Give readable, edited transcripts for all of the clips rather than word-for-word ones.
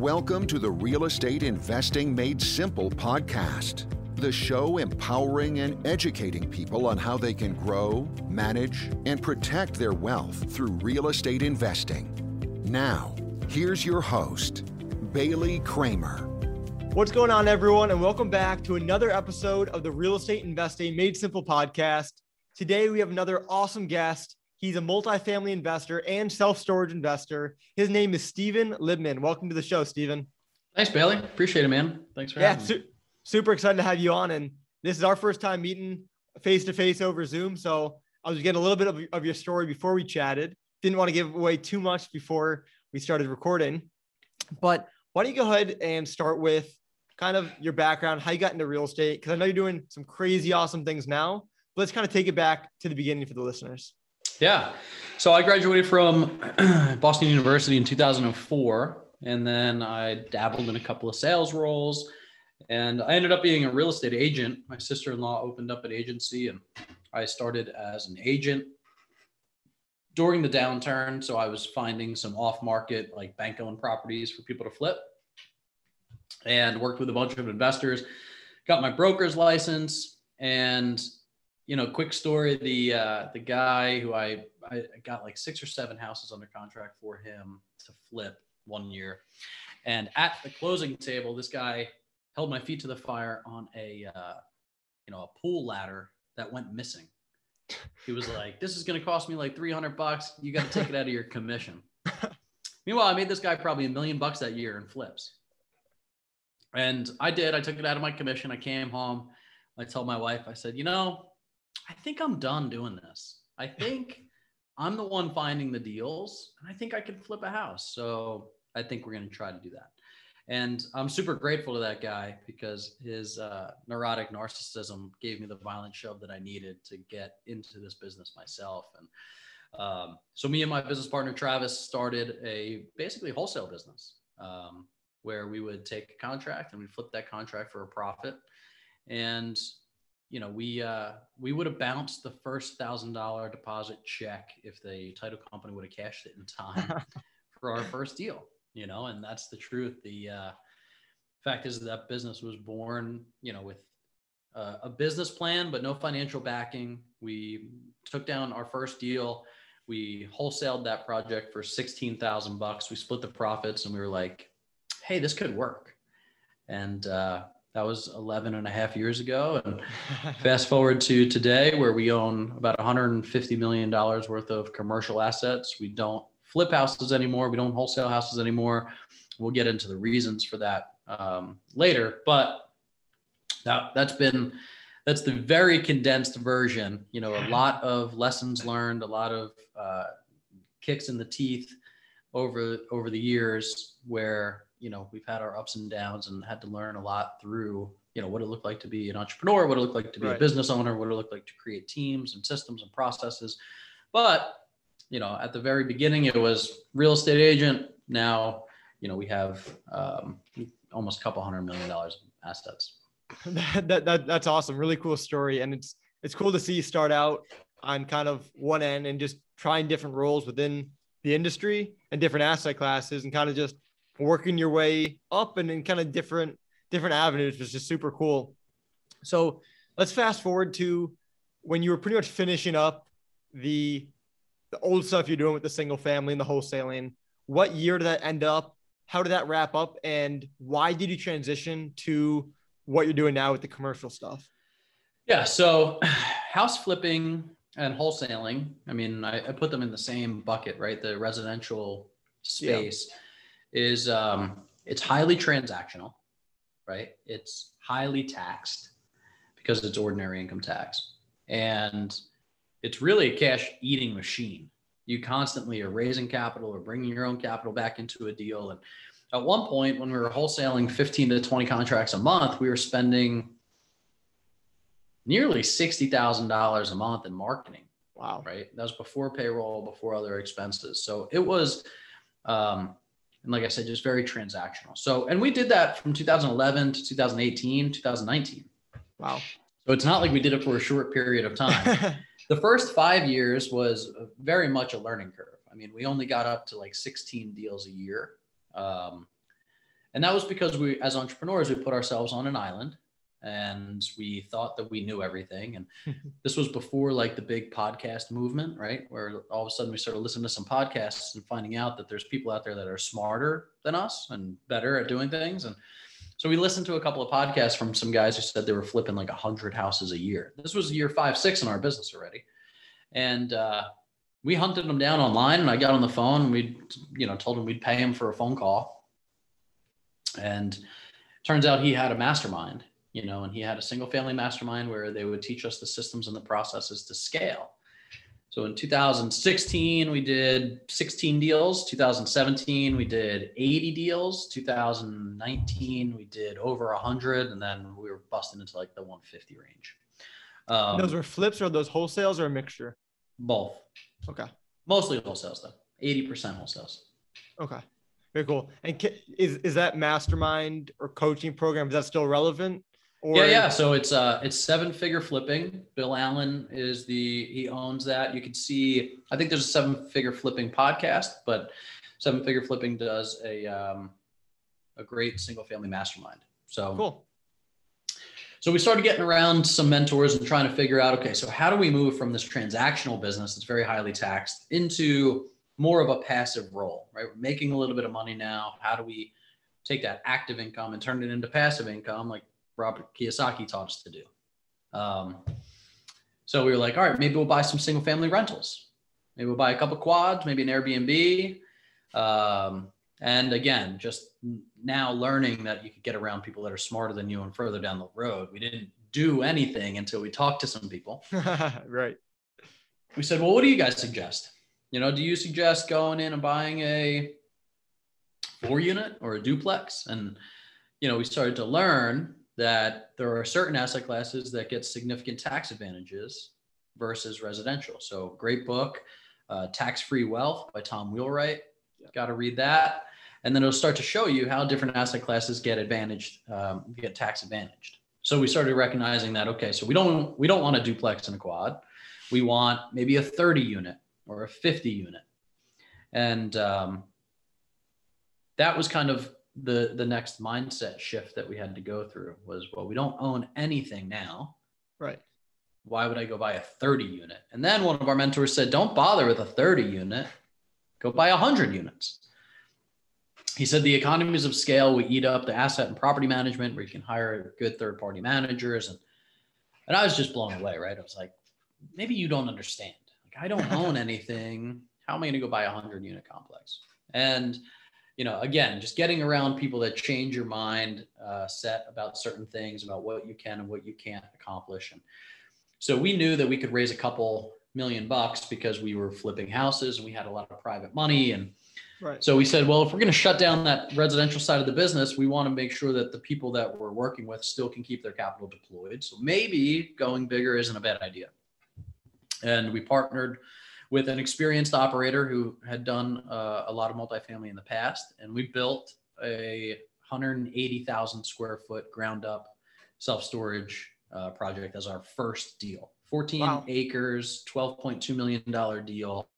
welcome to the Real Estate Investing Made Simple podcast, the show empowering and educating people on how they can grow, manage, and protect their wealth through real estate investing. Now, here's your host, Bailey Kramer. What's going on, everyone, and welcome back to another episode of the Real Estate Investing Made Simple podcast. Today, we have another awesome guest. He's a multifamily investor and self-storage investor. His name is Steven Libman. Welcome to the show, Steven. Thanks, Bailey. Appreciate it, man. Thanks for having me. Super excited to have you on. And this is our first time meeting face-to-face over Zoom. So I was getting a little bit of your story before we chatted. Didn't want to give away too much before we started recording. But why don't you go ahead and start with kind of your background, how you got into real estate? Because I know you're doing some crazy, awesome things now. But let's kind of take it back to the beginning for the listeners. Yeah. So I graduated from Boston University in 2004, and then I dabbled in a couple of sales roles, and I ended up being a real estate agent. My sister-in-law opened up an agency, and I started as an agent during the downturn. So I was finding some off-market, like bank-owned properties for people to flip, and worked with a bunch of investors, got my broker's license, and you know, quick story, the guy who I got like 6 or 7 houses under contract for him to flip one year. And at the closing table, this guy held my feet to the fire on a pool ladder that went missing. He was like, this is going to cost me like $300. You got to take it out of your commission. Meanwhile, I made this guy probably $1 million that year in flips. And I did. I took it out of my commission. I came home. I told my wife, I said, you know, I think I'm done doing this. I think I'm the one finding the deals, and I think I can flip a house. So I think we're going to try to do that. And I'm super grateful to that guy because his neurotic narcissism gave me the violent shove that I needed to get into this business myself. And so me and my business partner, Travis, started a basically wholesale business where we would take a contract and we'd flip that contract for a profit. And you know, we would have bounced the first $1,000 deposit check if the title company would have cashed it in time for our first deal, you know, and that's the truth. The fact is that business was born, you know, with a business plan, but no financial backing. We took down our first deal. We wholesaled that project for $16,000. We split the profits and we were like, hey, this could work. And, that was 11 and a half years ago. And fast forward to today, where we own about $150 million worth of commercial assets. We don't flip houses anymore. We don't wholesale houses anymore. We'll get into the reasons for that later. But that's the very condensed version. You know, a lot of lessons learned, a lot of kicks in the teeth over the years where, you know, we've had our ups and downs and had to learn a lot through, you know, what it looked like to be an entrepreneur, what it looked like to be a business owner, what it looked like to create teams and systems and processes. But, you know, at the very beginning, it was real estate agent. Now, you know, we have almost $200 million in assets. That's awesome. Really cool story. And it's cool to see you start out on kind of one end and just trying different roles within the industry and different asset classes and kind of just working your way up and in kind of different avenues, which is just super cool. So let's fast forward to when you were pretty much finishing up the old stuff you're doing with the single family and the wholesaling. What year did that end up? How did that wrap up? And why did you transition to what you're doing now with the commercial stuff? Yeah, so house flipping and wholesaling, I mean, I put them in the same bucket, right? The residential space. Yeah. Is it's highly transactional, right? It's highly taxed because it's ordinary income tax. And it's really a cash eating machine. You constantly are raising capital or bringing your own capital back into a deal. And at one point when we were wholesaling 15 to 20 contracts a month, we were spending nearly $60,000 a month in marketing. Wow. Right? That was before payroll, before other expenses. So it was, and like I said, just very transactional. So, and we did that from 2011 to 2018, 2019. Wow. So it's not like we did it for a short period of time. The first 5 years was very much a learning curve. I mean, we only got up to like 16 deals a year. And that was because we, as entrepreneurs, we put ourselves on an island and we thought that we knew everything. And this was before like the big podcast movement, right? Where all of a sudden we started listening to some podcasts and finding out that there's people out there that are smarter than us and better at doing things. And so we listened to a couple of podcasts from some guys who said they were flipping like 100 houses a year. This was year 5, 6 in our business already. And, we hunted them down online, and I got on the phone and we, told him we'd pay him for a phone call. And turns out he had a mastermind, and he had a single family mastermind where they would teach us the systems and the processes to scale. So in 2016, we did 16 deals. 2017, we did 80 deals. 2019, we did over 100. And then we were busting into like the 150 range. Those were flips, or those wholesales, or a mixture? Both. Okay. Mostly wholesales though. 80% wholesales. Okay. Very cool. And is that mastermind or coaching program, is that still relevant? Or yeah. So it's Seven Figure Flipping. Bill Allen is he owns that. You can see, I think there's a Seven Figure Flipping podcast, but Seven Figure Flipping does a great single family mastermind. So cool. So we started getting around some mentors and trying to figure out, okay, so how do we move from this transactional business that's very highly taxed into more of a passive role, right? We're making a little bit of money now. How do we take that active income and turn it into passive income like Robert Kiyosaki taught us to do? So we were like, all right, maybe we'll buy some single family rentals. Maybe we'll buy a couple quads, maybe an Airbnb. And again, just now learning that you could get around people that are smarter than you and further down the road. We didn't do anything until we talked to some people. Right. We said, well, what do you guys suggest? Do you suggest going in and buying a 4-unit or a duplex? And, we started to learn that there are certain asset classes that get significant tax advantages versus residential. So great book, Tax-Free Wealth by Tom Wheelright. Got to read that. And then it'll start to show you how different asset classes get advantaged, get tax advantaged. So we started recognizing that, okay, so we don't want a duplex and a quad. We want maybe a 30-unit or a 50-unit. And that was kind of the next mindset shift that we had to go through was, well, we don't own anything now. Right. Why would I go buy a 30-unit? And then one of our mentors said, don't bother with a 30-unit. Go buy 100 units. He said the economies of scale would eat up the asset and property management, where you can hire good third-party managers. And I was just blown away, right? I was like, maybe you don't understand. Like, I don't own anything. How am I going to go buy a 100-unit complex? And, again, just getting around people that change your mind set about certain things, about what you can and what you can't accomplish. And so we knew that we could raise a couple $1 million because we were flipping houses and we had a lot of private money. And right. So we said, well, if we're going to shut down that residential side of the business, we want to make sure that the people that we're working with still can keep their capital deployed. So maybe going bigger isn't a bad idea. And we partnered with an experienced operator who had done a lot of multifamily in the past. And we built a 180,000 square foot ground up self-storage project as our first deal. 14 wow. acres, $12.2 million deal,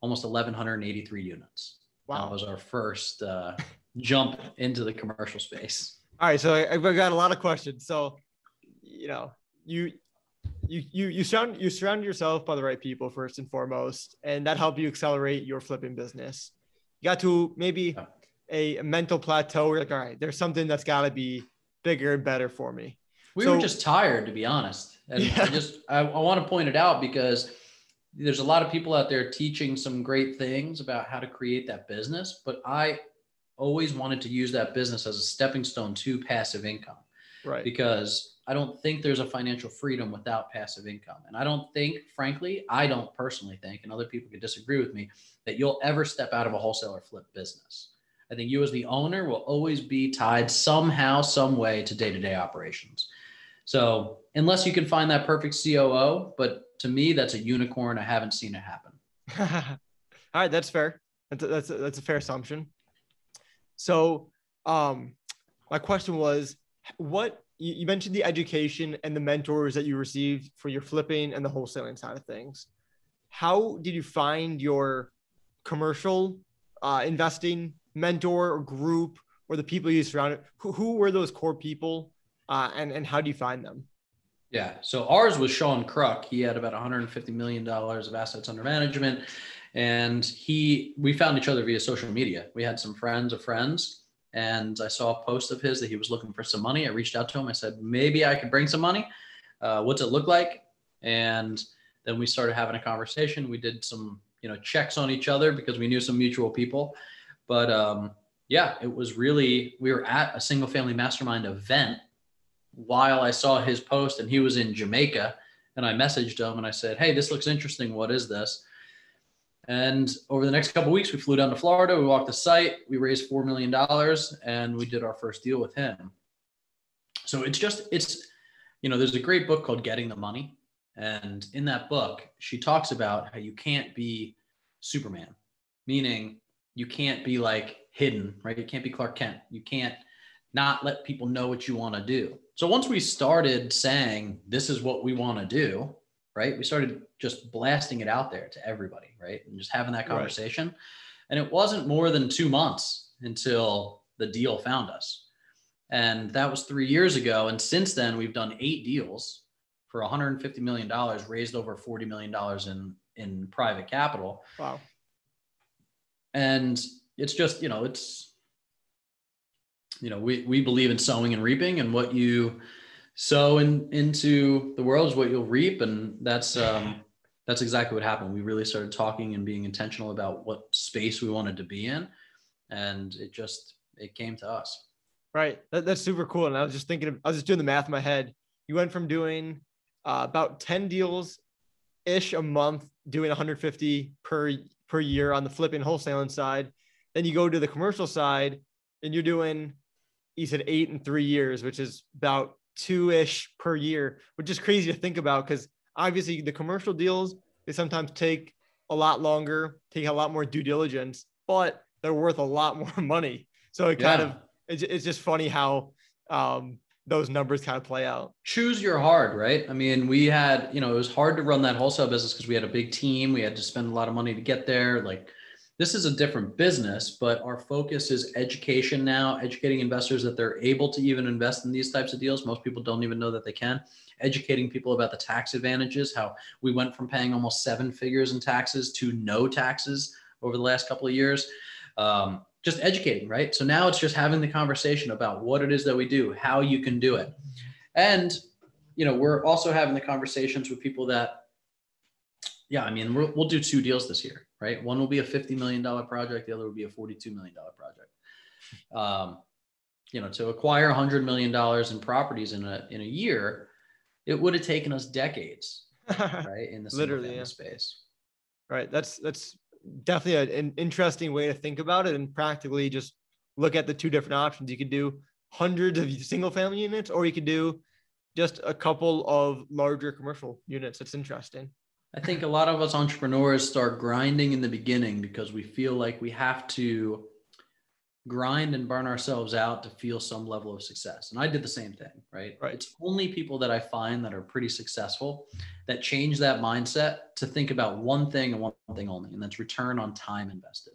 almost 1,183 units. Wow. That was our first jump into the commercial space. All right. So I've got a lot of questions. So, you surround yourself by the right people first and foremost, and that helped you accelerate your flipping business. You got to maybe a mental plateau where you're like, all right, there's something that's got to be bigger and better for me. We were just tired, to be honest. And yeah. I want to point it out because there's a lot of people out there teaching some great things about how to create that business, but I always wanted to use that business as a stepping stone to passive income, right? Because I don't think there's a financial freedom without passive income. And I don't think, frankly, I don't personally think, and other people could disagree with me, that you'll ever step out of a wholesale or flip business. I think you as the owner will always be tied somehow, some way to day-to-day operations. So unless you can find that perfect COO, but to me, that's a unicorn. I haven't seen it happen. All right. That's fair. That's a fair assumption. So my question was, what you mentioned the education and the mentors that you received for your flipping and the wholesaling side of things. How did you find your commercial investing mentor or group or the people you surrounded? Who were those core people and how do you find them? Yeah. So ours was Sean Kruk. He had about $150 million of assets under management. And we found each other via social media. We had some friends of friends. And I saw a post of his that he was looking for some money. I reached out to him. I said, maybe I could bring some money. What's it look like? And then we started having a conversation. We did some, checks on each other because we knew some mutual people. But yeah, it was really, we were at a single family mastermind event while I saw his post, and he was in Jamaica, and I messaged him and I said, hey, this looks interesting. What is this? And over the next couple of weeks, we flew down to Florida. We walked the site, we raised $4 million and we did our first deal with him. So there's a great book called Getting the Money. And in that book, she talks about how you can't be Superman, meaning you can't be like hidden, right? You can't be Clark Kent. You can't not let people know what you want to do. So once we started saying, this is what we want to do, right? We started just blasting it out there to everybody, right? And just having that conversation. Right. And it wasn't more than 2 months until the deal found us. And that was 3 years ago. And since then, we've done 8 deals for $150 million, raised over $40 million in private capital. Wow. And it's just, we believe in sowing and reaping, and what you sow into the world is what you'll reap. And that's exactly what happened. We really started talking and being intentional about what space we wanted to be in. And it came to us. Right. That's super cool. And I was just doing the math in my head. You went from doing about 10 deals ish a month, doing 150 per year on the flipping wholesaling side. Then you go to the commercial side and you're doing, you said 8 in 3 years, which is about 2-ish per year, which is crazy to think about because obviously the commercial deals, they sometimes take a lot longer, take a lot more due diligence, but they're worth a lot more money. So it's just funny how those numbers kind of play out. Choose your hard, right? I mean, we had, it was hard to run that wholesale business because we had a big team. We had to spend a lot of money to get there. This is a different business, but our focus is education now, educating investors that they're able to even invest in these types of deals. Most people don't even know that they can. Educating people about the tax advantages, how we went from paying almost 7 figures in taxes to no taxes over the last couple of years. Just educating, right? So now it's just having the conversation about what it is that we do, how you can do it. And, we're also having the conversations with people that, we'll do 2 deals this year, right? One will be a $50 million project. The other will be a $42 million project. To acquire $100 million in properties in a year, it would have taken us decades, right? In the literally space. Right. That's definitely an interesting way to think about it, and practically just look at the 2 different options. You could do hundreds of single family units, or you could do just a couple of larger commercial units. It's interesting. I think a lot of us entrepreneurs start grinding in the beginning because we feel like we have to grind and burn ourselves out to feel some level of success. And I did the same thing, right? It's only people that I find that are pretty successful that change that mindset to think about one thing and one thing only, and that's return on time invested.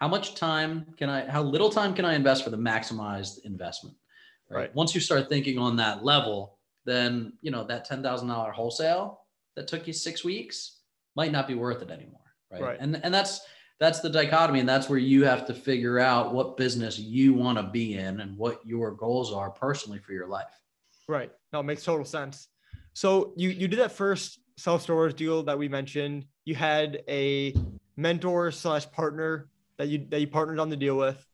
How little time can I invest for the maximized investment, right? Once you start thinking on that level, then, that $10,000 wholesale that took you 6 weeks might not be worth it anymore. Right. And that's the dichotomy. And that's where you have to figure out what business you want to be in and what your goals are personally for your life. Right. No, it makes total sense. So you did that first self-storage deal that we mentioned. You had a mentor / partner that you partnered on the deal with.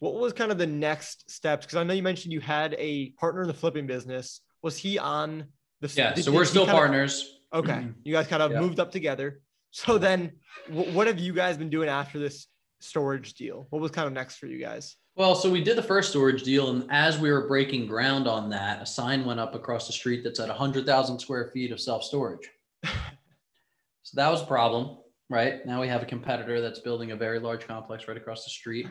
What was kind of the next steps? Because I know you mentioned you had a partner in the flipping business. Was he on the... Yeah, so we're still partners. Okay. You guys kind of moved up together. So then what have you guys been doing after this storage deal? What was kind of next for you guys? Well, so we did the first storage deal. And as we were breaking ground on that, a sign went up across the street that said 100,000 square feet of self-storage. So that was a problem, right? Now we have a competitor that's building a very large complex right across the street.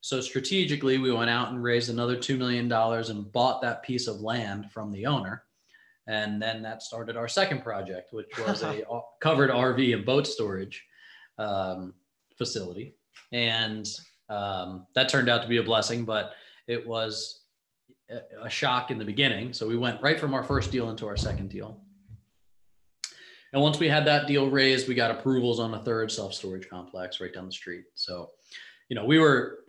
So strategically, we went out and raised another $2 million and bought that piece of land from the owner. And then that started our second project, which was a covered RV and boat storage facility. And That turned out to be a blessing, but it was a shock in the beginning. So we went right from our first deal into our second deal. And once we had that deal raised, we got approvals on a third self-storage complex right down the street. So, you know, we were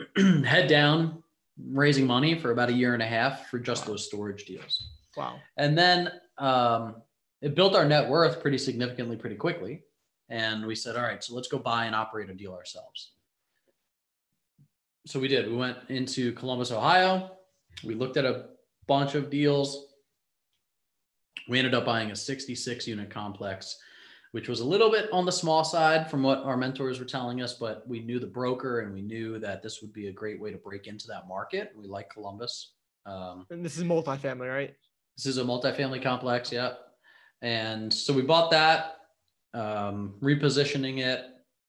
head down raising money for about a year and a half for just those storage deals. Wow. And then it built our net worth pretty significantly, pretty quickly. And we said, all right, so let's go buy and operate a deal ourselves. So we did. We went into Columbus, Ohio. We looked at a bunch of deals. We ended up buying a 66-unit complex, which was a little bit on the small side from what our mentors were telling us, but we knew the broker and we knew that this would be a great way to break into that market. We like Columbus. And this is multifamily, right? This is a multifamily complex, yeah. And so we bought that, repositioning it.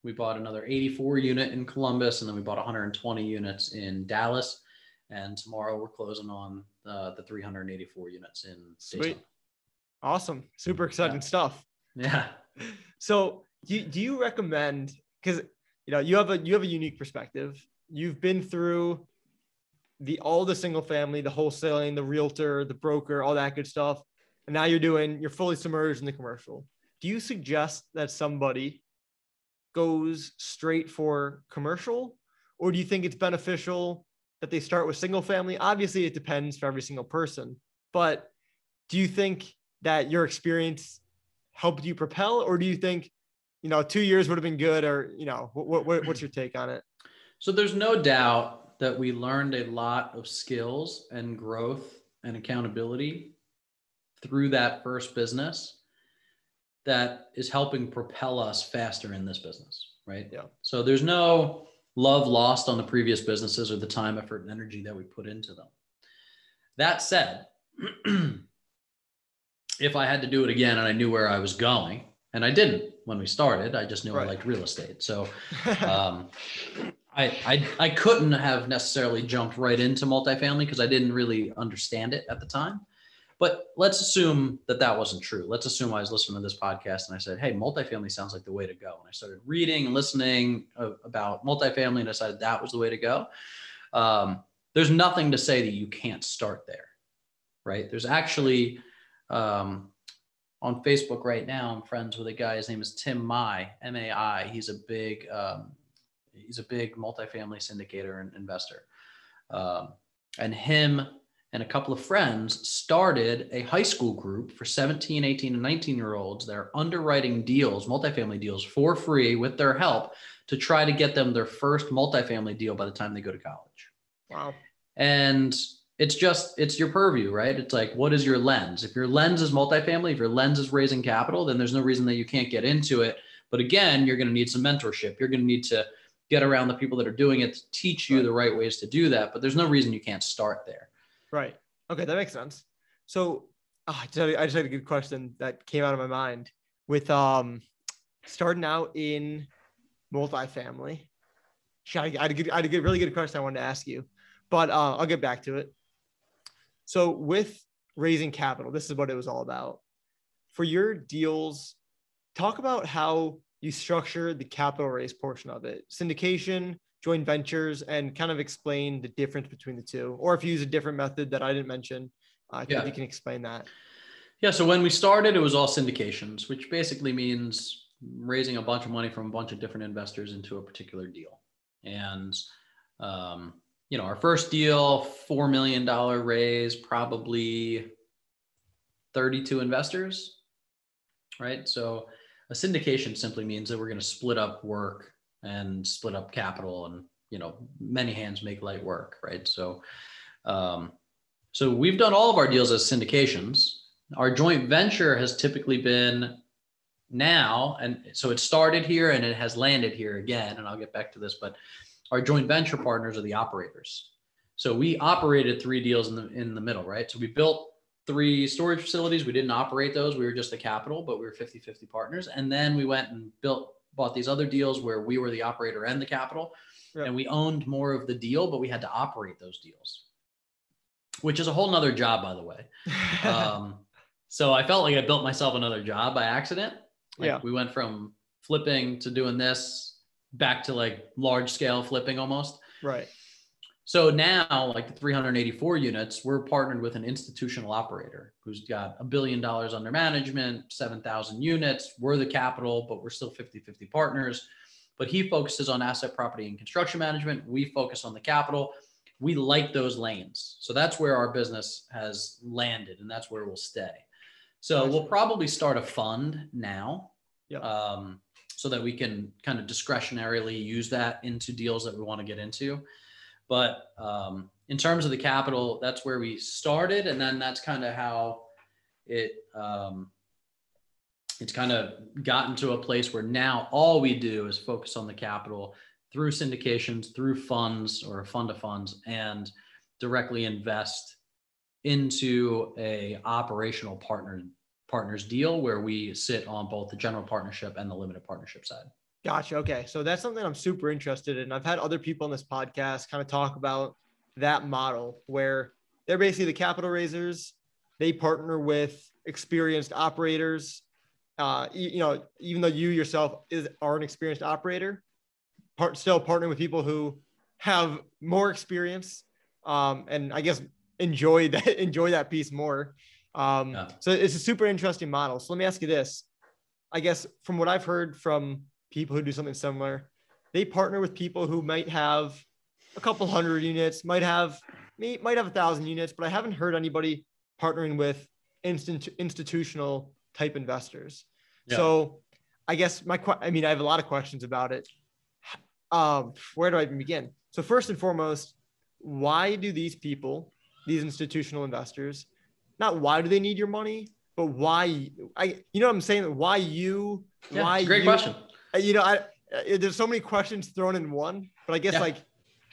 We bought another 84 unit in Columbus, and then we bought 120 units in Dallas. And tomorrow we're closing on the 384 units in Daytona. Sweet. Awesome. Super exciting stuff. Yeah. So do you recommend, because you know, you have a unique perspective. You've been through all the single family, the wholesaling, the realtor, the broker, all that good stuff. And now you're fully submerged in the commercial. Do you suggest that somebody goes straight for commercial, or do you think it's beneficial that they start with single family? Obviously it depends for every single person, but do you think that your experience helped you propel, or do you think, you know, 2 years would have been good, or, you know, what's your take on it? So there's no doubt that we learned a lot of skills and growth and accountability through that first business that is helping propel us faster in this business, right? Yeah. So there's no love lost on the previous businesses or the time, effort, and energy that we put into them. That said, if I had to do it again and I knew where I was going, and I didn't when we started, I just knew I liked real estate. So I couldn't have necessarily jumped right into multifamily because I didn't really understand it at the time. But let's assume that that wasn't true. Let's assume I was listening to this podcast and I said, hey, multifamily sounds like the way to go. And I started reading and listening about multifamily and decided that was the way to go. There's nothing to say that you can't start there, right? There's actually... on Facebook right now, I'm friends with a guy. His name is Tim Mai, M-A-I. He's a big multifamily syndicator and investor. And him and a couple of friends started a high school group for 17, 18, and 19-year-olds. They're underwriting deals, multifamily deals, for free with their help to try to get them their first multifamily deal by the time they go to college. Wow. And it's your purview, right? It's like, what is your lens? If your lens is multifamily, if your lens is raising capital, then there's no reason that you can't get into it. But again, you're going to need some mentorship. You're going to need to get around the people that are doing it to teach you the right ways to do that. But there's no reason you can't start there. Right. Okay. That makes sense. So I just had a good question that came out of my mind with starting out in multifamily. I had a really good question I wanted to ask you, but I'll get back to it. So with raising capital, this is what it was all about. For your deals, talk about how you structure the capital raise portion of it, syndication, joint ventures, and kind of explain the difference between the two. Or if you use a different method that I didn't mention, if you can explain that. Yeah, so when we started, it was all syndications, which basically means raising a bunch of money from a bunch of different investors into a particular deal. And, you know, our first deal, $4 million raise, probably 32 investors, right? So a syndication simply means that we're going to split up work and split up capital, and, you know, many hands make light work, right? So, so we've done all of our deals as syndications. Our joint venture has typically been now, and so it started here and it has landed here again, and I'll get back to this, but our joint venture partners are the operators. So we operated three deals in the middle, right? So we built three storage facilities. We didn't operate those. We were just the capital, but we were 50-50 partners. And then we went and bought these other deals where we were the operator and the capital. Yep. And we owned more of the deal, but we had to operate those deals, which is a whole nother job, by the way. So I felt like I built myself another job by accident. Like we went from flipping to doing this, back to like large scale flipping almost. Right. So now, like the 384 units, we're partnered with an institutional operator who's got $1 billion under management, 7,000 units. We're the capital, but we're still 50-50 partners. But he focuses on asset, property, and construction management. We focus on the capital. We like those lanes. So that's where our business has landed, and that's where we'll stay. So we'll probably start a fund now, so that we can kind of discretionarily use that into deals that we want to get into. But in terms of the capital, that's where we started. And then that's kind of how it it's kind of gotten to a place where now all we do is focus on the capital through syndications, through funds or fund of funds, and directly invest into a operational partners deal where we sit on both the general partnership and the limited partnership side. Gotcha. Okay. So that's something I'm super interested in. I've had other people on this podcast kind of talk about that model where they're basically the capital raisers. They partner with experienced operators. You know, even though you yourself are an experienced operator, still partnering with people who have more experience, and I guess enjoy that piece more. So it's a super interesting model. So let me ask you this. I guess from what I've heard from people who do something similar, they partner with people who might have a couple hundred units, might have 1,000 units, but I haven't heard anybody partnering with institutional type investors. Yeah. So I guess I have a lot of questions about it. Where do I even begin? So first and foremost, why do these people, these institutional investors, not why do they need your money, but why, you know what I'm saying? Why you, yeah, why great you, question. You know, there's so many questions thrown in one, but I guess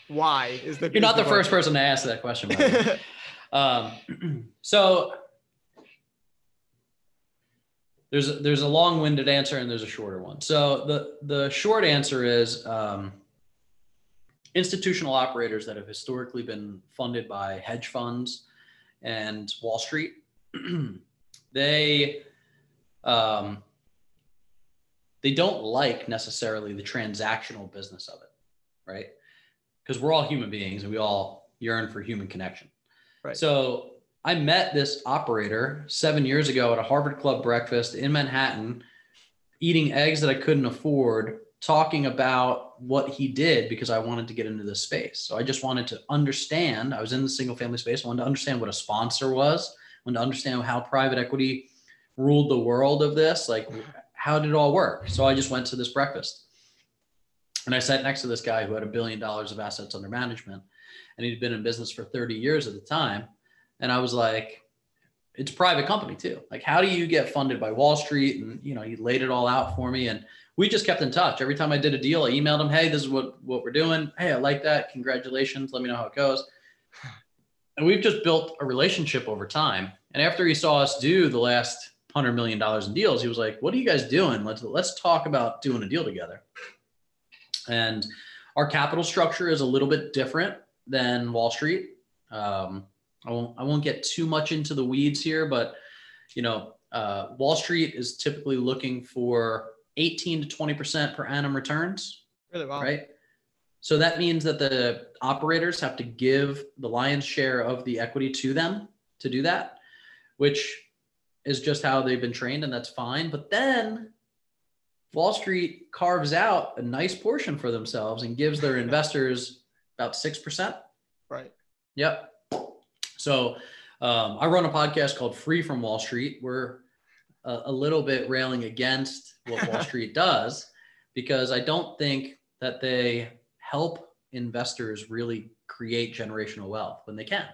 why is the... You're not the first person to ask that question. So there's a long-winded answer and there's a shorter one. So the short answer is institutional operators that have historically been funded by hedge funds and Wall Street, they don't like necessarily the transactional business of it, right? Because we're all human beings and we all yearn for human connection. Right. So I met this operator 7 years ago at a Harvard Club breakfast in Manhattan, eating eggs that I couldn't afford, talking about what he did because I wanted to get into this space. So I just wanted to understand. I was in the single family space. I wanted to understand what a sponsor was. I wanted to understand how private equity ruled the world of this. Like, how did it all work? So I just went to this breakfast and I sat next to this guy who had $1 billion of assets under management, and he'd been in business for 30 years at the time. And I was like, it's a private company too. Like, how do you get funded by Wall Street? And, you know, he laid it all out for me, and we just kept in touch. Every time I did a deal, I emailed him, hey, this is what we're doing. Hey, I like that. Congratulations. Let me know how it goes. And we've just built a relationship over time. And after he saw us do the last $100 million in deals, he was like, what are you guys doing? Let's talk about doing a deal together. And our capital structure is a little bit different than Wall Street. I won't get too much into the weeds here, but you know, Wall Street is typically looking for 18 to 20% per annum returns. Really? Wow. Right? So that means that the operators have to give the lion's share of the equity to them to do that, which is just how they've been trained, and that's fine. But then Wall Street carves out a nice portion for themselves and gives their investors about 6%. Right. Yep. So I run a podcast called Free from Wall Street. We're a little bit railing against what Wall Street does, because I don't think that they help investors really create generational wealth when they can.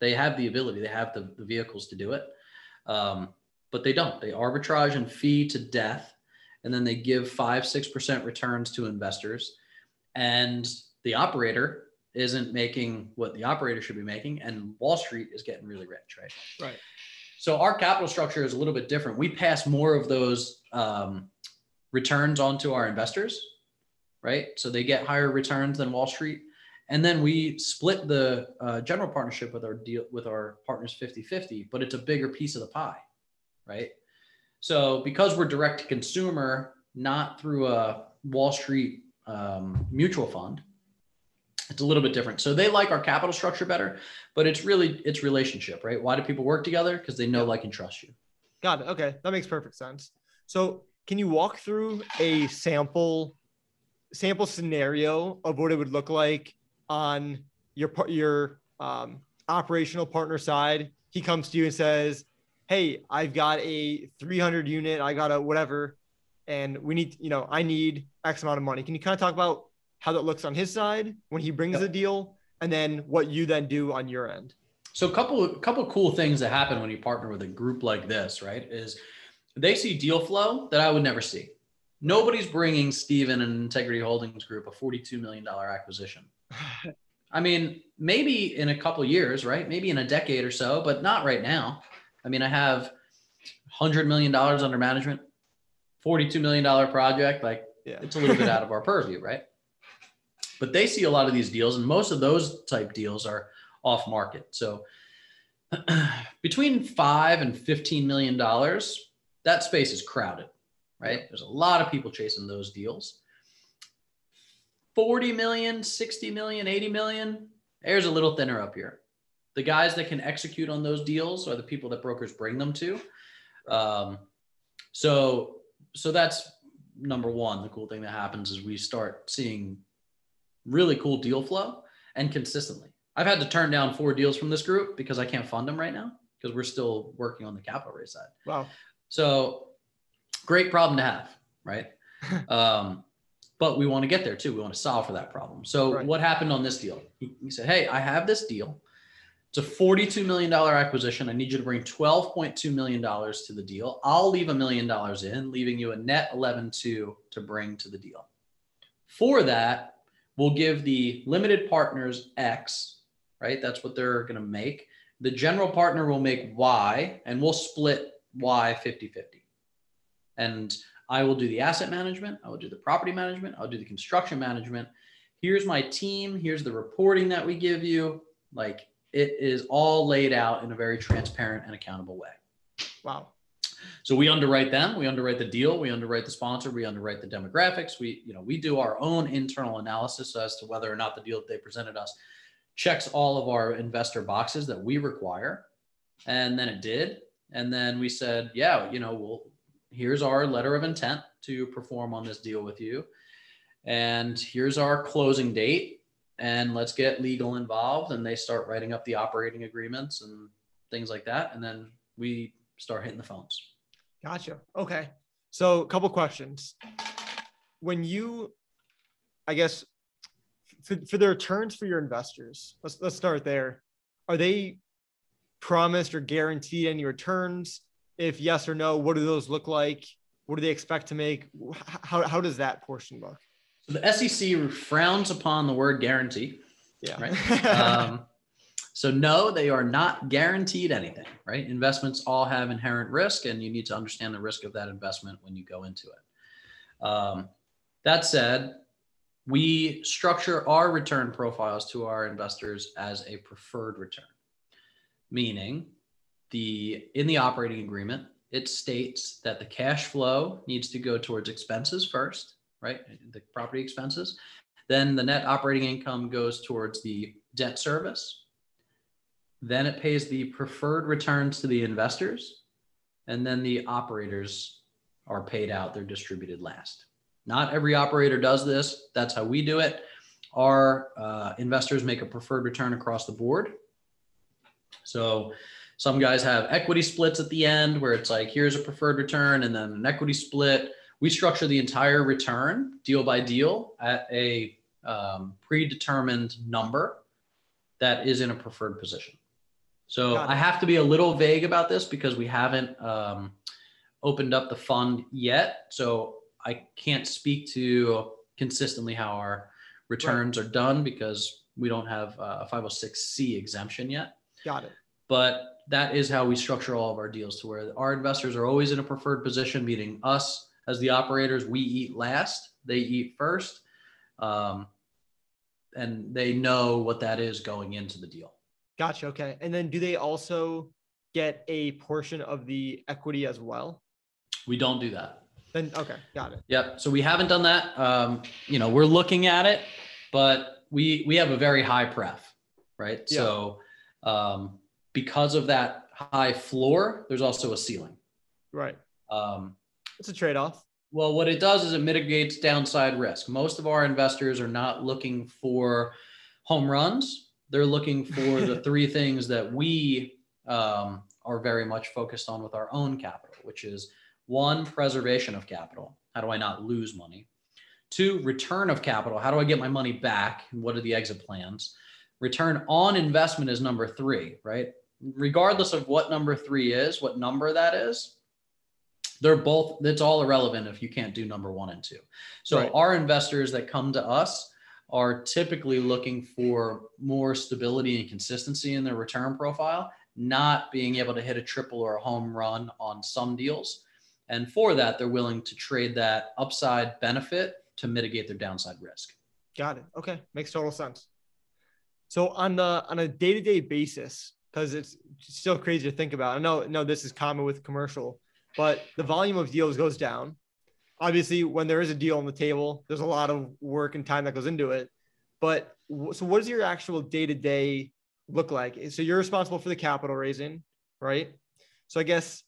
They have the ability, they have the vehicles to do it. But they don't. They arbitrage and fee to death, and then they give 5-6% returns to investors, and the operator isn't making what the operator should be making, and Wall Street is getting really rich, right? Right. So our capital structure is a little bit different. We pass more of those returns onto our investors, right? So they get higher returns than Wall Street, and then we split the general partnership with our deal with our partners 50-50, but it's a bigger piece of the pie, right? So because we're direct to consumer, not through a Wall Street mutual fund, It's a little bit different. So they like our capital structure better, but it's really, it's relationship, right? Why do people work together? Because they know, like, and trust you. Got it. Okay. That makes perfect sense. So can you walk through a sample scenario of what it would look like on your operational partner side? He comes to you and says, hey, I've got a 300 unit, I got a whatever, and we need, you know, I need X amount of money. Can you kind of talk about how that looks on his side when he brings a deal, and then what you then do on your end? So a couple cool things that happen when you partner with a group like this, right, is they see deal flow that I would never see. Nobody's bringing Steven and Integrity Holdings Group a $42 million acquisition. I mean, maybe in a couple years, right? Maybe in a decade or so, but not right now. I mean, I have $100 million under management, $42 million project. Like, it's a little bit out of our purview, right? But they see a lot of these deals, and most of those type deals are off market. So between $5 and $15 million, that space is crowded, right? There's a lot of people chasing those deals. 40 million, 60 million, 80 million, air's a little thinner up here. The guys that can execute on those deals are the people that brokers bring them to. So that's number one. The cool thing that happens is we start seeing really cool deal flow, and consistently. I've had to turn down 4 deals from this group because I can't fund them right now, because we're still working on the capital raise side. Wow. So great problem to have, right? But we want to get there too. We want to solve for that problem. So what happened on this deal? He said, hey, I have this deal. It's a $42 million acquisition. I need you to bring $12.2 million to the deal. I'll leave $1 million in, leaving you a net $11.2 to bring to the deal. For that, we'll give the limited partners X, right? That's what they're going to make. The general partner will make Y, and we'll split Y 50-50. And I will do the asset management. I will do the property management. I'll do the construction management. Here's my team. Here's the reporting that we give you. Like, it is all laid out in a very transparent and accountable way. Wow. So we underwrite them, we underwrite the deal, we underwrite the sponsor, we underwrite the demographics. We, you know, we do our own internal analysis as to whether or not the deal that they presented us checks all of our investor boxes that we require. And then it did. And then we said, yeah, you know, we'll, here's our letter of intent to perform on this deal with you. And here's our closing date, and let's get legal involved. And they start writing up the operating agreements and things like that. And then we start hitting the phones. Gotcha. Okay. So a couple questions. When you, I guess, for the returns for your investors, let's start there. Are they promised or guaranteed any returns? If yes or no, what do those look like? What do they expect to make? How does that portion look? So the SEC frowns upon the word guarantee. Yeah. Right. So no, they are not guaranteed anything, right? Investments all have inherent risk, and you need to understand the risk of that investment when you go into it. That said, we structure our return profiles to our investors as a preferred return, meaning in the operating agreement, it states that the cash flow needs to go towards expenses first, right? The property expenses. Then the net operating income goes towards the debt service. Then it pays the preferred returns to the investors, and then the operators are paid out. They're distributed last. Not every operator does this. That's how we do it. Our investors make a preferred return across the board. So some guys have equity splits at the end where it's like, here's a preferred return and then an equity split. We structure the entire return deal by deal at a predetermined number that is in a preferred position. So I have to be a little vague about this because we haven't opened up the fund yet. So I can't speak to consistently how our returns are done because we don't have a 506C exemption yet. Got it. But that is how we structure all of our deals, to where our investors are always in a preferred position, meaning us as the operators, we eat last, they eat first. And they know what that is going into the deal. Gotcha. Okay. And then do they also get a portion of the equity as well? We don't do that. Then okay. Got it. Yep. So we haven't done that. You know, we're looking at it, but we have a very high pref, right? Yeah. So because of that high floor, there's also a ceiling. Right. It's a trade-off. Well, what it does is it mitigates downside risk. Most of our investors are not looking for home runs. They're looking for the three things that we are very much focused on with our own capital, which is one, preservation of capital. How do I not lose money? Two, return of capital. How do I get my money back? What are the exit plans? Return on investment is number three, right? Regardless of what number three is, what number that is, they're both, it's all irrelevant if you can't do number one and two. So right. Our investors that come to us are typically looking for more stability and consistency in their return profile, not being able to hit a triple or a home run on some deals. And for that, they're willing to trade that upside benefit to mitigate their downside risk. Got it. Okay. Makes total sense. So on a day-to-day basis, because it's still crazy to think about. I know this is common with commercial, but the volume of deals goes down. Obviously, when there is a deal on the table, there's a lot of work and time that goes into it. But so what does your actual day-to-day look like? So you're responsible for the capital raising, right? So I guess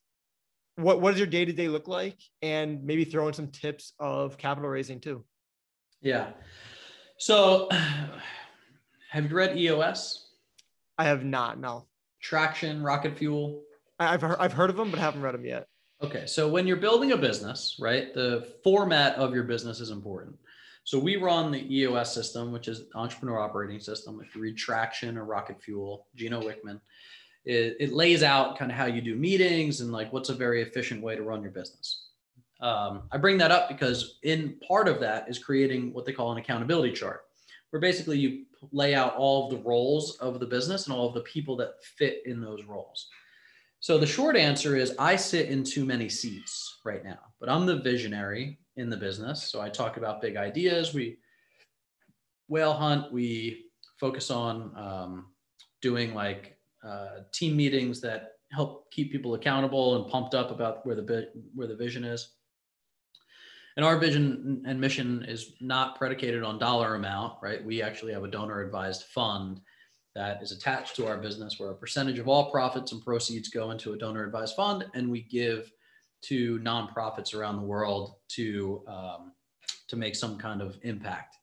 what does your day-to-day look like? And maybe throw in some tips of capital raising too. Yeah. So have you read EOS? I have not, no. Traction, Rocket Fuel. I've heard of them, but haven't read them yet. Okay. So when you're building a business, right, the format of your business is important. So we run the EOS system, which is Entrepreneur Operating System. If you read Traction or Rocket Fuel, Gino Wickman, it lays out kind of how you do meetings and like what's a very efficient way to run your business. I bring that up because in part of that is creating what they call an accountability chart, where basically you lay out all of the roles of the business and all of the people that fit in those roles. So the short answer is I sit in too many seats right now, but I'm the visionary in the business. So I talk about big ideas. We whale hunt. We focus on doing like team meetings that help keep people accountable and pumped up about where the vision is. And our vision and mission is not predicated on dollar amount, right? We actually have a donor advised fund that is attached to our business where a percentage of all profits and proceeds go into a donor advised fund. And we give to nonprofits around the world to make some kind of impact.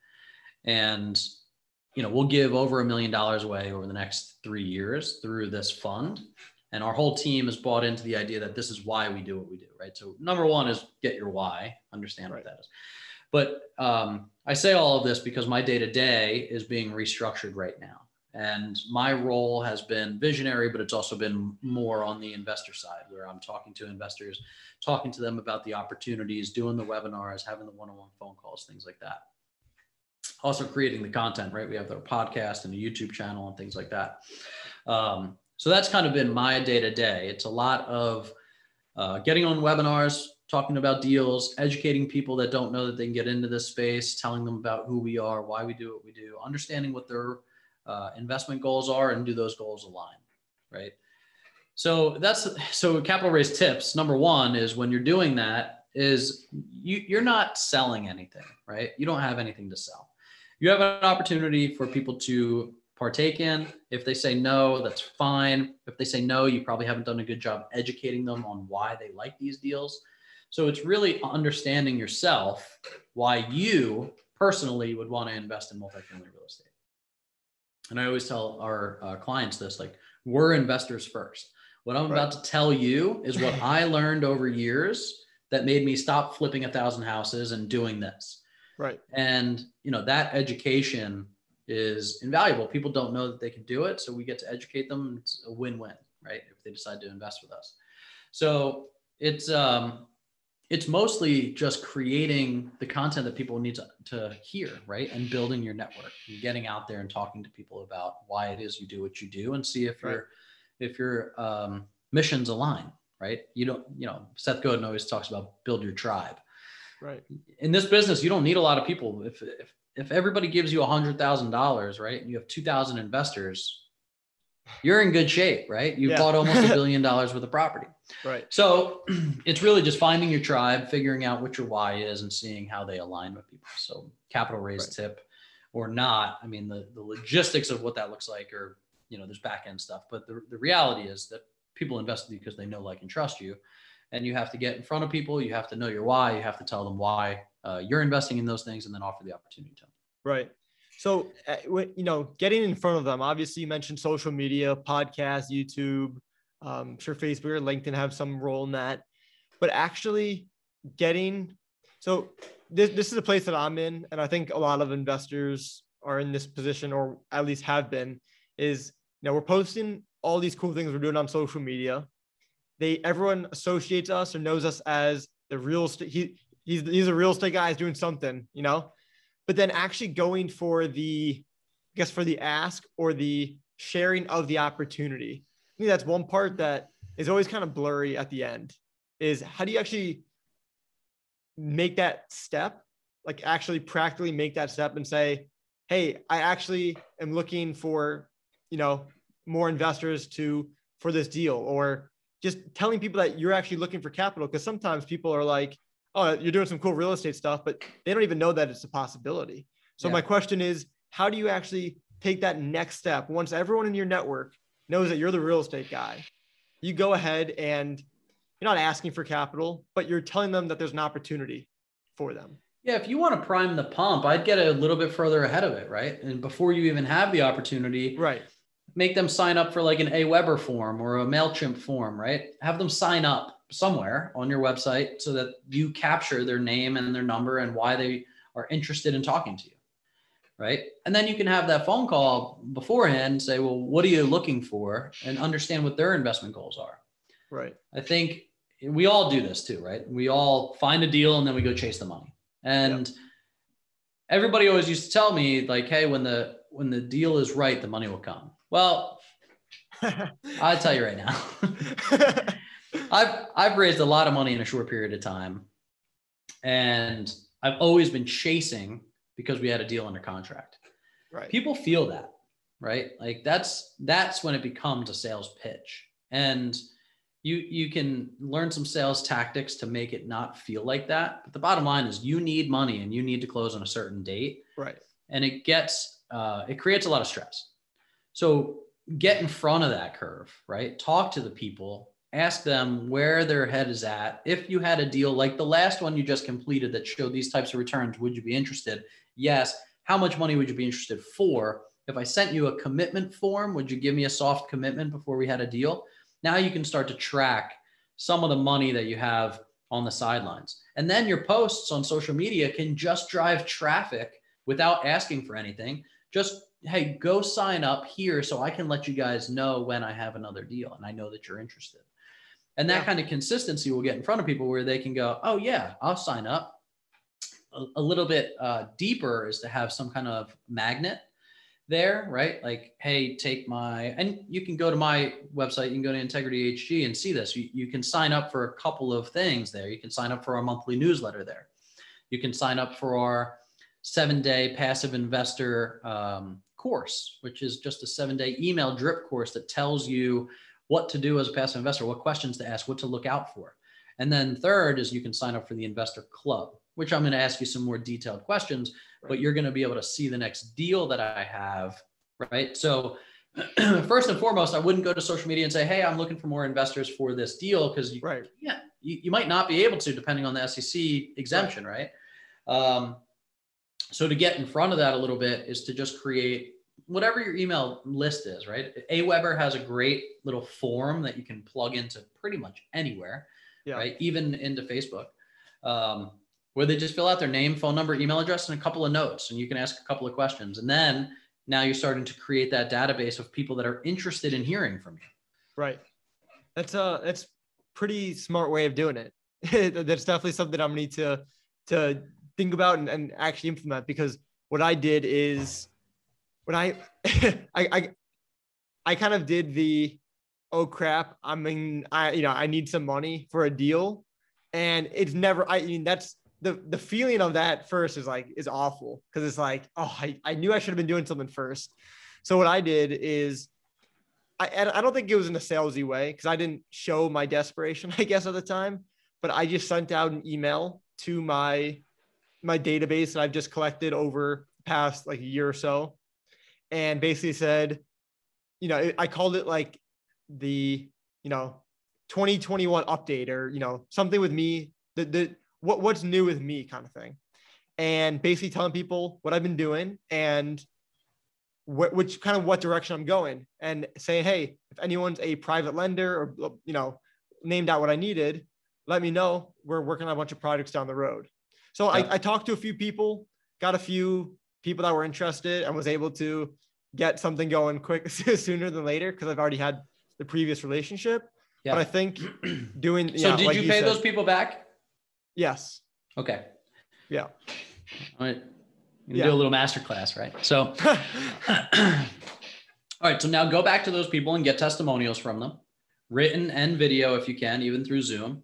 And, you know, we'll give over $1 million away over the next 3 years through this fund. And our whole team is bought into the idea that this is why we do what we do, right? So number one is get your why, understand what that is. But I say all of this because my day-to-day is being restructured right now. And my role has been visionary, but it's also been more on the investor side where I'm talking to investors, talking to them about the opportunities, doing the webinars, having the one-on-one phone calls, things like that. Also creating the content, right? We have their podcast and a YouTube channel and things like that. So that's kind of been my day-to-day. It's a lot of getting on webinars, talking about deals, educating people that don't know that they can get into this space, telling them about who we are, why we do what we do, understanding what their investment goals are and do those goals align, right? So capital raise tips. Number one is when you're doing that is you're not selling anything, right? You don't have anything to sell. You have an opportunity for people to partake in. If they say no, that's fine. If they say no, you probably haven't done a good job educating them on why they like these deals. So it's really understanding yourself, why you personally would want to invest in multifamily real estate. And I always tell our clients this, like, we're investors first. What I'm about to tell you is what I learned over years that made me stop flipping 1,000 houses and doing this. Right. And, you know, that education is invaluable. People don't know that they can do it. So we get to educate them. It's a win-win, right? If they decide to invest with us. So it's mostly just creating the content that people need to hear, right? And building your network and getting out there and talking to people about why it is you do what you do and see if your missions align, right? Seth Godin always talks about build your tribe. Right. In this business, you don't need a lot of people. If everybody gives you $100,000, right? And you have 2,000 investors, you're in good shape, right? You've bought almost $1 billion worth of property. Right. So it's really just finding your tribe, figuring out what your why is and seeing how they align with people. So capital raise tip. or not. I mean, the logistics of what that looks like are, you know, there's back end stuff, but the reality is that people invest in you because they know, like, and trust you. And you have to get in front of people. You have to know your why. You have to tell them why you're investing in those things, and then offer the opportunity to them. Right. So, you know, getting in front of them, obviously you mentioned social media, podcasts, YouTube, I'm sure Facebook or LinkedIn have some role in that, but actually getting, so this is a place that I'm in. And I think a lot of investors are in this position, or at least have been, is, you know, we're posting all these cool things we're doing on social media. Everyone associates us or knows us as the real estate. He's a real estate guy, he's doing something, you know? But then actually going for the, I guess, for the ask or the sharing of the opportunity. I think that's one part that is always kind of blurry at the end, is how do you actually make that step? Like, actually practically make that step and say, hey, I actually am looking for, you know, more investors for this deal, or just telling people that you're actually looking for capital. Because sometimes people are like, oh, you're doing some cool real estate stuff, but they don't even know that it's a possibility. So yeah. My question is, how do you actually take that next step? Once everyone in your network knows that you're the real estate guy, you go ahead and you're not asking for capital, but you're telling them that there's an opportunity for them. Yeah. If you want to prime the pump, I'd get a little bit further ahead of it. Right. And before you even have the opportunity, right, make them sign up for like an AWeber form or a MailChimp form, right? Have them sign up somewhere on your website so that you capture their name and their number and why they are interested in talking to you, right? And then you can have that phone call beforehand and say, well, what are you looking for? And understand what their investment goals are. Right. I think we all do this too, right? We all find a deal and then we go chase the money. And yep. Everybody always used to tell me, like, hey, when the deal is right, the money will come. Well, I'll tell you right now, I've raised a lot of money in a short period of time, and I've always been chasing because we had a deal under contract. Right. People feel that, right? Like that's when it becomes a sales pitch, and you can learn some sales tactics to make it not feel like that. But the bottom line is you need money and you need to close on a certain date. Right. And it creates a lot of stress. So get in front of that curve, right? Talk to the people, ask them where their head is at. If you had a deal like the last one you just completed that showed these types of returns, would you be interested? Yes. How much money would you be interested for? If I sent you a commitment form, would you give me a soft commitment before we had a deal? Now you can start to track some of the money that you have on the sidelines. And then your posts on social media can just drive traffic without asking for anything. Just, hey, go sign up here so I can let you guys know when I have another deal and I know that you're interested. And that kind of consistency will get in front of people where they can go, oh yeah, I'll sign up. A little bit deeper is to have some kind of magnet there, right? Like, hey, and you can go to my website, you can go to Integrity HG and see this. You can sign up for a couple of things there. You can sign up for our monthly newsletter there. You can sign up for our 7-day passive investor course, which is just a 7-day email drip course that tells you what to do as a passive investor, what questions to ask, what to look out for. And then third is you can sign up for the investor club, which I'm going to ask you some more detailed questions, but you're going to be able to see the next deal that I have, right? So first and foremost, I wouldn't go to social media and say, hey, I'm looking for more investors for this deal, because you might not be able to, depending on the SEC exemption, right? So to get in front of that a little bit is to just create whatever your email list is, right? AWeber has a great little form that you can plug into pretty much anywhere, right? Even into Facebook, where they just fill out their name, phone number, email address, and a couple of notes. And you can ask a couple of questions. And then now you're starting to create that database of people that are interested in hearing from you. Right. That's pretty smart way of doing it. That's definitely something I'm going to need to think about and actually implement, because what I did is when I kind of did the, oh crap, I need some money for a deal. And it's never, that's the feeling of that first is awful. Cause it's like, oh, I knew I should have been doing something first. So what I did is I don't think it was in a salesy way, cause I didn't show my desperation, I guess, at the time, but I just sent out an email to my database that I've just collected over past like a year or so, and basically said, you know, I called it like the, you know, 2021 update, or, you know, something with me, what's new with me kind of thing. And basically telling people what I've been doing and which kind of what direction I'm going, and saying, hey, if anyone's a private lender or, you know, named out what I needed, let me know. We're working on a bunch of projects down the road. So yeah. I talked to a few people, got a few people that were interested, and was able to get something going quick sooner than later, because I've already had the previous relationship. Yeah. But I think doing. So yeah, did like you pay those people back? Yes. Okay. Yeah. All right. You can do a little masterclass, right? So, all right. So now go back to those people and get testimonials from them, written and video if you can, even through Zoom.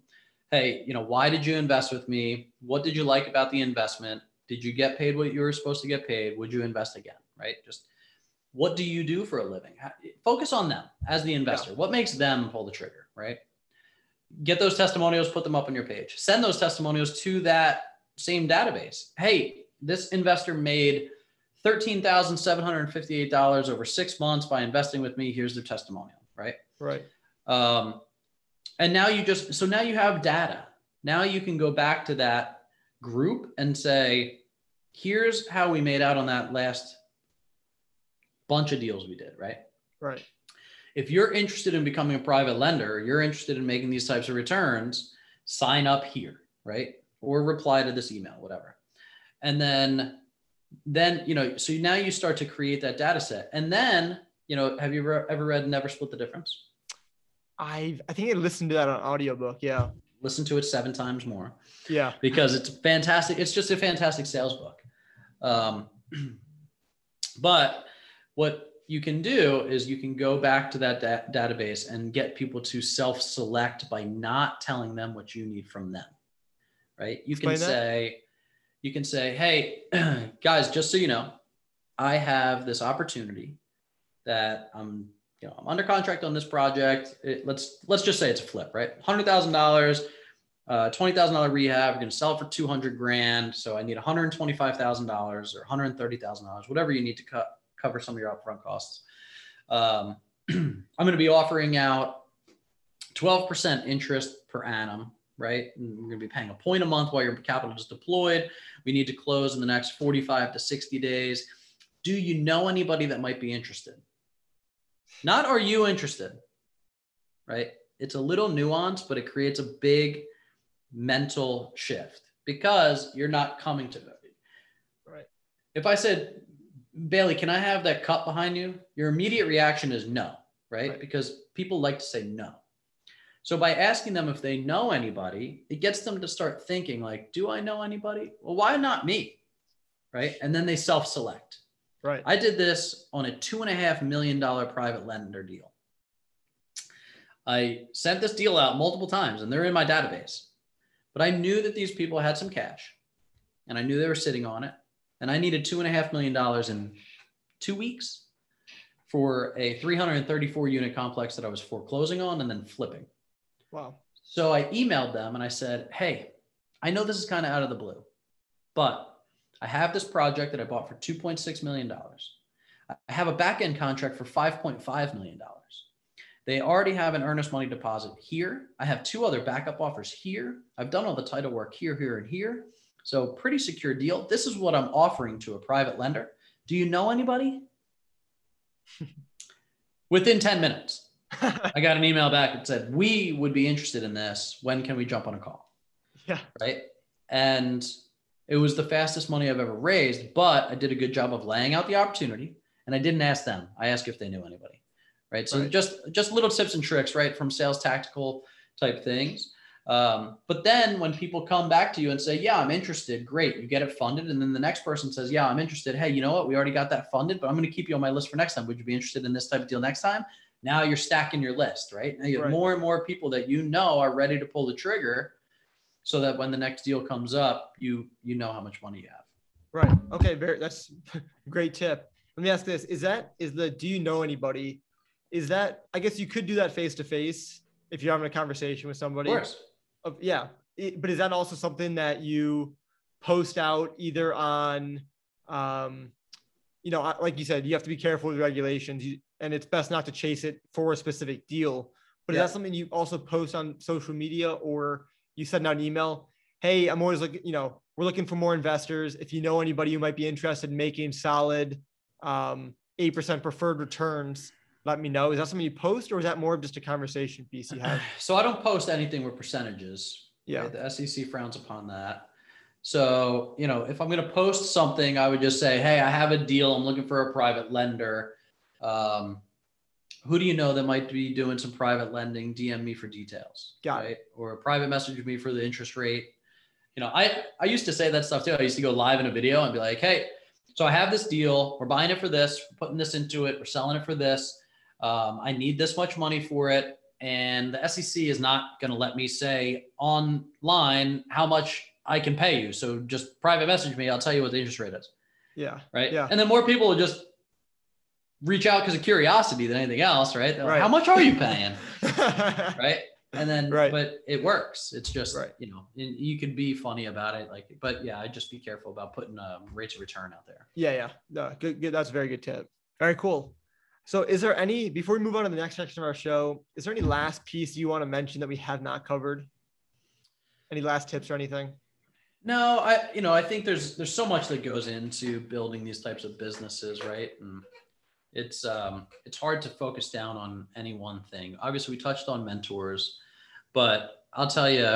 Hey, you know, why did you invest with me? What did you like about the investment? Did you get paid what you were supposed to get paid? Would you invest again? Right? Just what do you do for a living? Focus on them as the investor. Yeah. What makes them pull the trigger, right? Get those testimonials, put them up on your page. Send those testimonials to that same database. Hey, this investor made $13,758 over 6 months by investing with me. Here's their testimonial, right? Right. And now you just, so now you have data. Now you can go back to that group and say, here's how we made out on that last bunch of deals we did, right? Right. If you're interested in becoming a private lender, you're interested in making these types of returns, sign up here, right? Or reply to this email, whatever. And then, you know, so now you start to create that data set. And then, you know, have you ever read Never Split the Difference? I think I listened to that on audiobook. Yeah. Listen to it 7 times more. Yeah. Because it's fantastic. It's just a fantastic sales book. But what you can do is you can go back to that database and get people to self-select by not telling them what you need from them. Right. You can say, hey guys, just so you know, I have this opportunity that I'm under contract on this project. Let's just say it's a flip, right? $100,000, $20,000 rehab. We're going to sell it for $200,000. So I need $125,000 or $130,000, whatever you need to cover some of your upfront costs. I'm going to be offering out 12% interest per annum, right? And we're going to be paying a point a month while your capital is deployed. We need to close in the next 45 to 60 days. Do you know anybody that might be interested? Not are you interested, right? It's a little nuance, but it creates a big mental shift because you're not coming to it. Right. If I said, Bailey, can I have that cup behind you? Your immediate reaction is no, right? Because people like to say no. So by asking them if they know anybody, it gets them to start thinking like, do I know anybody? Well, why not me, right? And then they self-select. Right. I did this on a $2.5 million private lender deal. I sent this deal out multiple times and they're in my database, but I knew that these people had some cash and I knew they were sitting on it. And I needed $2.5 million in 2 weeks for a 334 unit complex that I was foreclosing on and then flipping. Wow. So I emailed them and I said, hey, I know this is kind of out of the blue, but I have this project that I bought for $2.6 million. I have a back-end contract for $5.5 million. They already have an earnest money deposit here. I have 2 other backup offers here. I've done all the title work here, here, and here. So pretty secure deal. This is what I'm offering to a private lender. Do you know anybody? Within 10 minutes, I got an email back that said, we would be interested in this. When can we jump on a call? Yeah. Right. And it was the fastest money I've ever raised, but I did a good job of laying out the opportunity and I didn't ask them. I asked if they knew anybody, right? So right. Just little tips and tricks, right? From sales tactical type things. But then when people come back to you and say, yeah, I'm interested. Great. You get it funded. And then the next person says, yeah, I'm interested. Hey, you know what? We already got that funded, but I'm going to keep you on my list for next time. Would you be interested in this type of deal next time? Now you're stacking your list, right? Now you have more and more people that you know are ready to pull the trigger, so that when the next deal comes up, you know how much money you have. Right. Okay. That's a great tip. Let me ask this. Do you know anybody? I guess you could do that face-to-face if you're having a conversation with somebody. Of course. Yeah. But is that also something that you post out either on you know, like you said, you have to be careful with regulations, and it's best not to chase it for a specific deal. But is that something you also post on social media, or you send out an email? Hey, I'm always looking, you know, we're looking for more investors. If you know anybody who might be interested in making solid 8% preferred returns, let me know. Is that something you post, or is that more of just a conversation piece you have? So I don't post anything with percentages. Yeah. The SEC frowns upon that. So, you know, if I'm going to post something, I would just say, hey, I have a deal. I'm looking for a private lender. Who do you know that might be doing some private lending? DM me for details. Got it. Or private message me for the interest rate. You know, I used to say that stuff too. I used to go live in a video and be like, hey, so I have this deal. We're buying it for this, we're putting this into it, we're selling it for this. I need this much money for it. And the SEC is not going to let me say online how much I can pay you. So just private message me. I'll tell you what the interest rate is. Yeah. Right. Yeah. And then more people will just reach out because of curiosity than anything else. Right. They're like, how much are you paying? Right. And then, but it works. It's just, you know, you can be funny about it. Like, but yeah, I'd just be careful about putting rates of return out there. Yeah. Yeah. No, good. That's a very good tip. Very cool. So is there any, before we move on to the next section of our show, is there any last piece you want to mention that we have not covered? Any last tips or anything? No, you know, I think there's so much that goes into building these types of businesses, right? And it's hard to focus down on any one thing. Obviously we touched on mentors, but I'll tell you,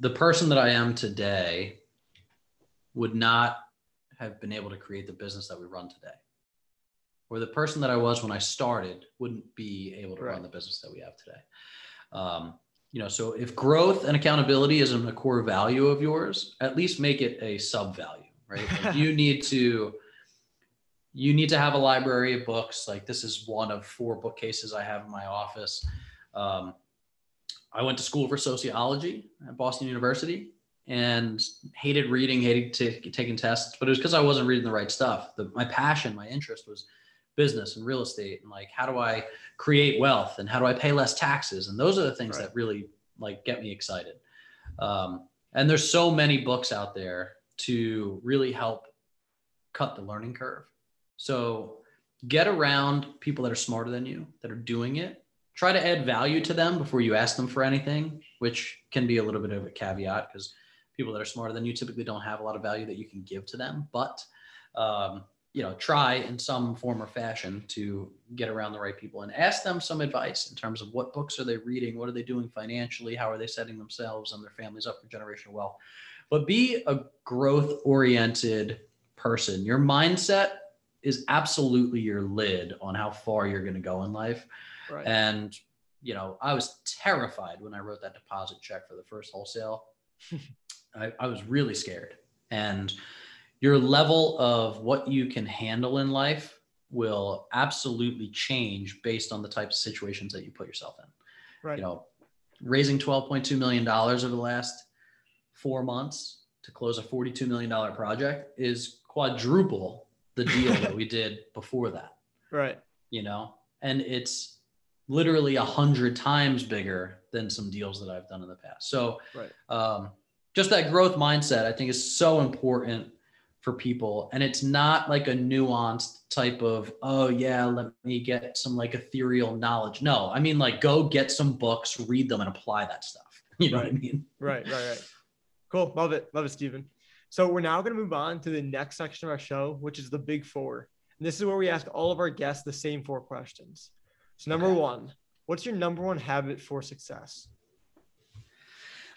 the person that I am today would not have been able to create the business that we run today. Or the person that I was when I started wouldn't be able to run the business that we have today. You know, so if growth and accountability isn't a core value of yours, at least make it a sub-value, right? Like you need to have a library of books. Like this is one of 4 bookcases I have in my office. I went to school for sociology at Boston University and hated reading, hated taking tests, but it was because I wasn't reading the right stuff. My passion, my interest was business and real estate, and like, how do I create wealth and how do I pay less taxes? And those are the things that really like get me excited. And there's so many books out there to really help cut the learning curve. So get around people that are smarter than you, that are doing it. Try to add value to them before you ask them for anything, which can be a little bit of a caveat because people that are smarter than you typically don't have a lot of value that you can give to them. But you know, try in some form or fashion to get around the right people and ask them some advice in terms of what books are they reading? What are they doing financially? How are they setting themselves and their families up for generational wealth? But be a growth-oriented person. Your mindset is absolutely your lid on how far you're going to go in life. Right. And, you know, I was terrified when I wrote that deposit check for the first wholesale. I was really scared. And your level of what you can handle in life will absolutely change based on the types of situations that you put yourself in. Right. You know, raising $12.2 million over the last 4 months to close a $42 million project is quadruple the deal that we did before that. Right. You know, and it's literally 100 times bigger than some deals that I've done in the past. So just that growth mindset, I think, is so important for people. And it's not like a nuanced type of, oh yeah, let me get some like ethereal knowledge. No, I mean, like, go get some books, read them, and apply that stuff. You know what I mean? Right. Cool. Love it. Love it, Steven. So we're now going to move on to the next section of our show, which is the big four. And this is where we ask all of our guests the same 4 questions. So number 1, what's your number 1 habit for success?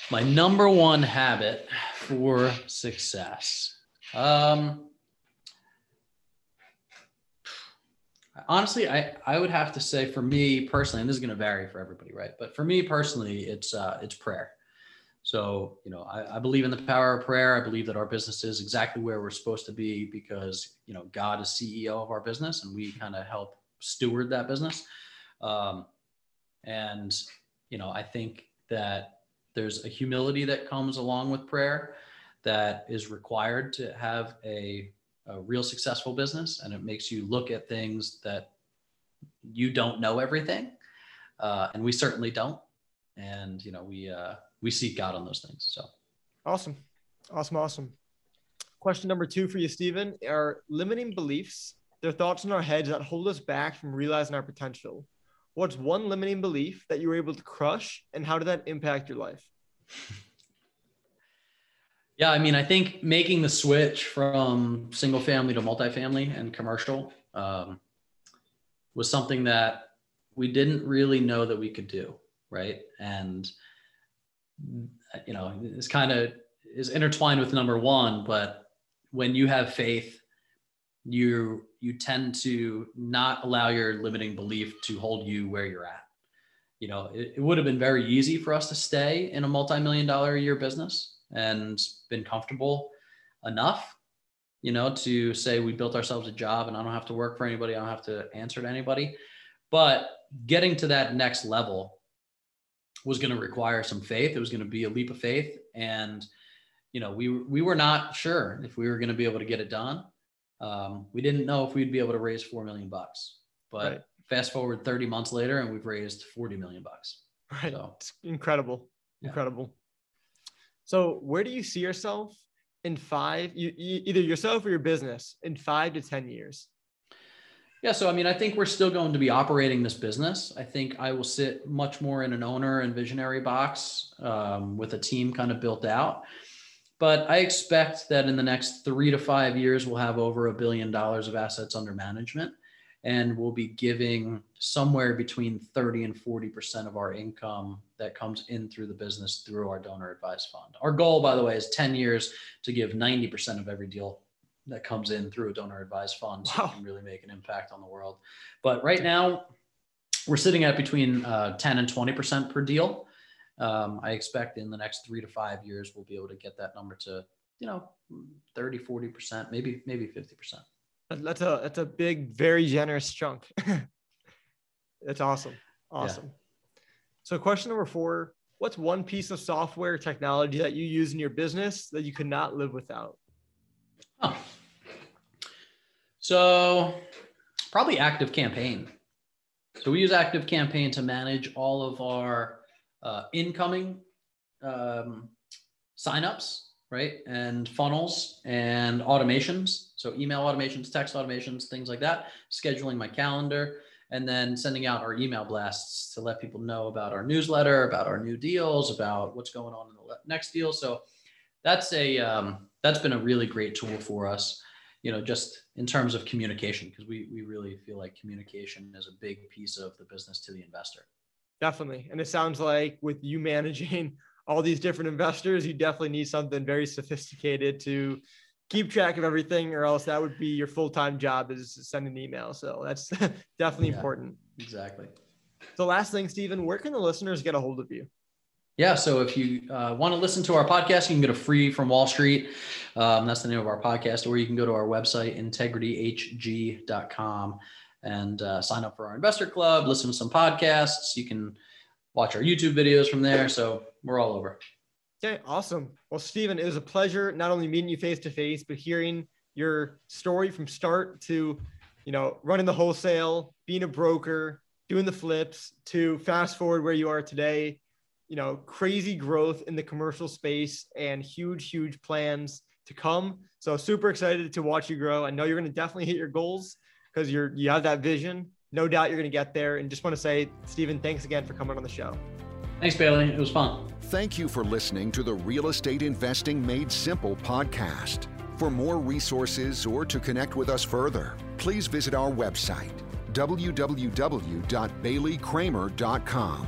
My number 1 habit for success. Honestly, I would have to say, for me personally, and this is going to vary for everybody, right? But for me personally, it's prayer. So, you know, I believe in the power of prayer. I believe that our business is exactly where we're supposed to be because, you know, God is CEO of our business and we kind of help steward that business. And, you know, I think that there's a humility that comes along with prayer that is required to have a real successful business. And it makes you look at things that you don't know everything. And we certainly don't. And, you know, we seek God on those things. So. Awesome. Question number two for you, Steven, are limiting beliefs. They're thoughts in our heads that hold us back from realizing our potential. What's one limiting belief that you were able to crush, and how did that impact your life? Yeah, I mean, I think making the switch from single family to multifamily and commercial was something that we didn't really know that we could do, right? And, you know, it's kind of is intertwined with number one, but when you have faith, you tend to not allow your limiting belief to hold you where you're at. You know, it would have been very easy for us to stay in a multi-million-dollar a year business and been comfortable enough, you know, to say we built ourselves a job and I don't have to work for anybody. I don't have to answer to anybody. But getting to that next level was going to require some faith. It was going to be a leap of faith. And, you know, we were not sure if we were going to be able to get it done. We didn't know if we'd be able to raise $4 million, but right. Fast forward 30 months later and we've raised $40 million. Right. So, it's incredible. Yeah. Incredible. So where do you see yourself in either yourself or your business in 5 to 10 years? Yeah. So, I mean, I think we're still going to be operating this business. I think I will sit much more in an owner and visionary box, with a team kind of built out. But I expect that in the next 3 to 5 years, we'll have over $1 billion of assets under management, and we'll be giving somewhere between 30 and 40% of our income that comes in through the business through our donor advised fund. Our goal, by the way, is 10 years to give 90% of every deal that comes in through a donor advised fund. So wow. You can really make an impact on the world. But right now we're sitting at between 10 and 20% per deal. I expect in the next 3 to 5 years, we'll be able to get that number to, you know, 30, 40%, maybe 50%. That's a big, very generous chunk. That's awesome. Awesome. Yeah. So question number four, what's one piece of software technology that you use in your business that you could not live without? Huh. So probably ActiveCampaign. So we use ActiveCampaign to manage all of our incoming signups, right? And funnels and automations. So email automations, text automations, things like that, scheduling my calendar, and then sending out our email blasts to let people know about our newsletter, about our new deals, about what's going on in the next deal. So that's been a really great tool for us, you know, just in terms of communication, because we really feel like communication is a big piece of the business to the investor. Definitely. And it sounds like with you managing all these different investors, you definitely need something very sophisticated to keep track of everything, or else that would be your full-time job is sending an email. So that's definitely important. Exactly. So last thing, Steven, where can the listeners get a hold of you? Yeah. So if you want to listen to our podcast, you can go to Free from Wall Street. That's the name of our podcast, or you can go to our website, integrityhg.com. and sign up for our investor club, listen to some podcasts. You can watch our YouTube videos from there. So we're all over. Okay. Awesome. Well, Steven, it was a pleasure not only meeting you face to face, but hearing your story from start to, you know, running the wholesale, being a broker, doing the flips, to fast forward where you are today, you know, crazy growth in the commercial space and huge, huge plans to come. So super excited to watch you grow. I know you're going to definitely hit your goals, because you have that vision. No doubt you're going to get there. And just want to say, Steven, thanks again for coming on the show. Thanks, Bailey. It was fun. Thank you for listening to the Real Estate Investing Made Simple podcast. For more resources or to connect with us further, please visit our website, www.baileykramer.com.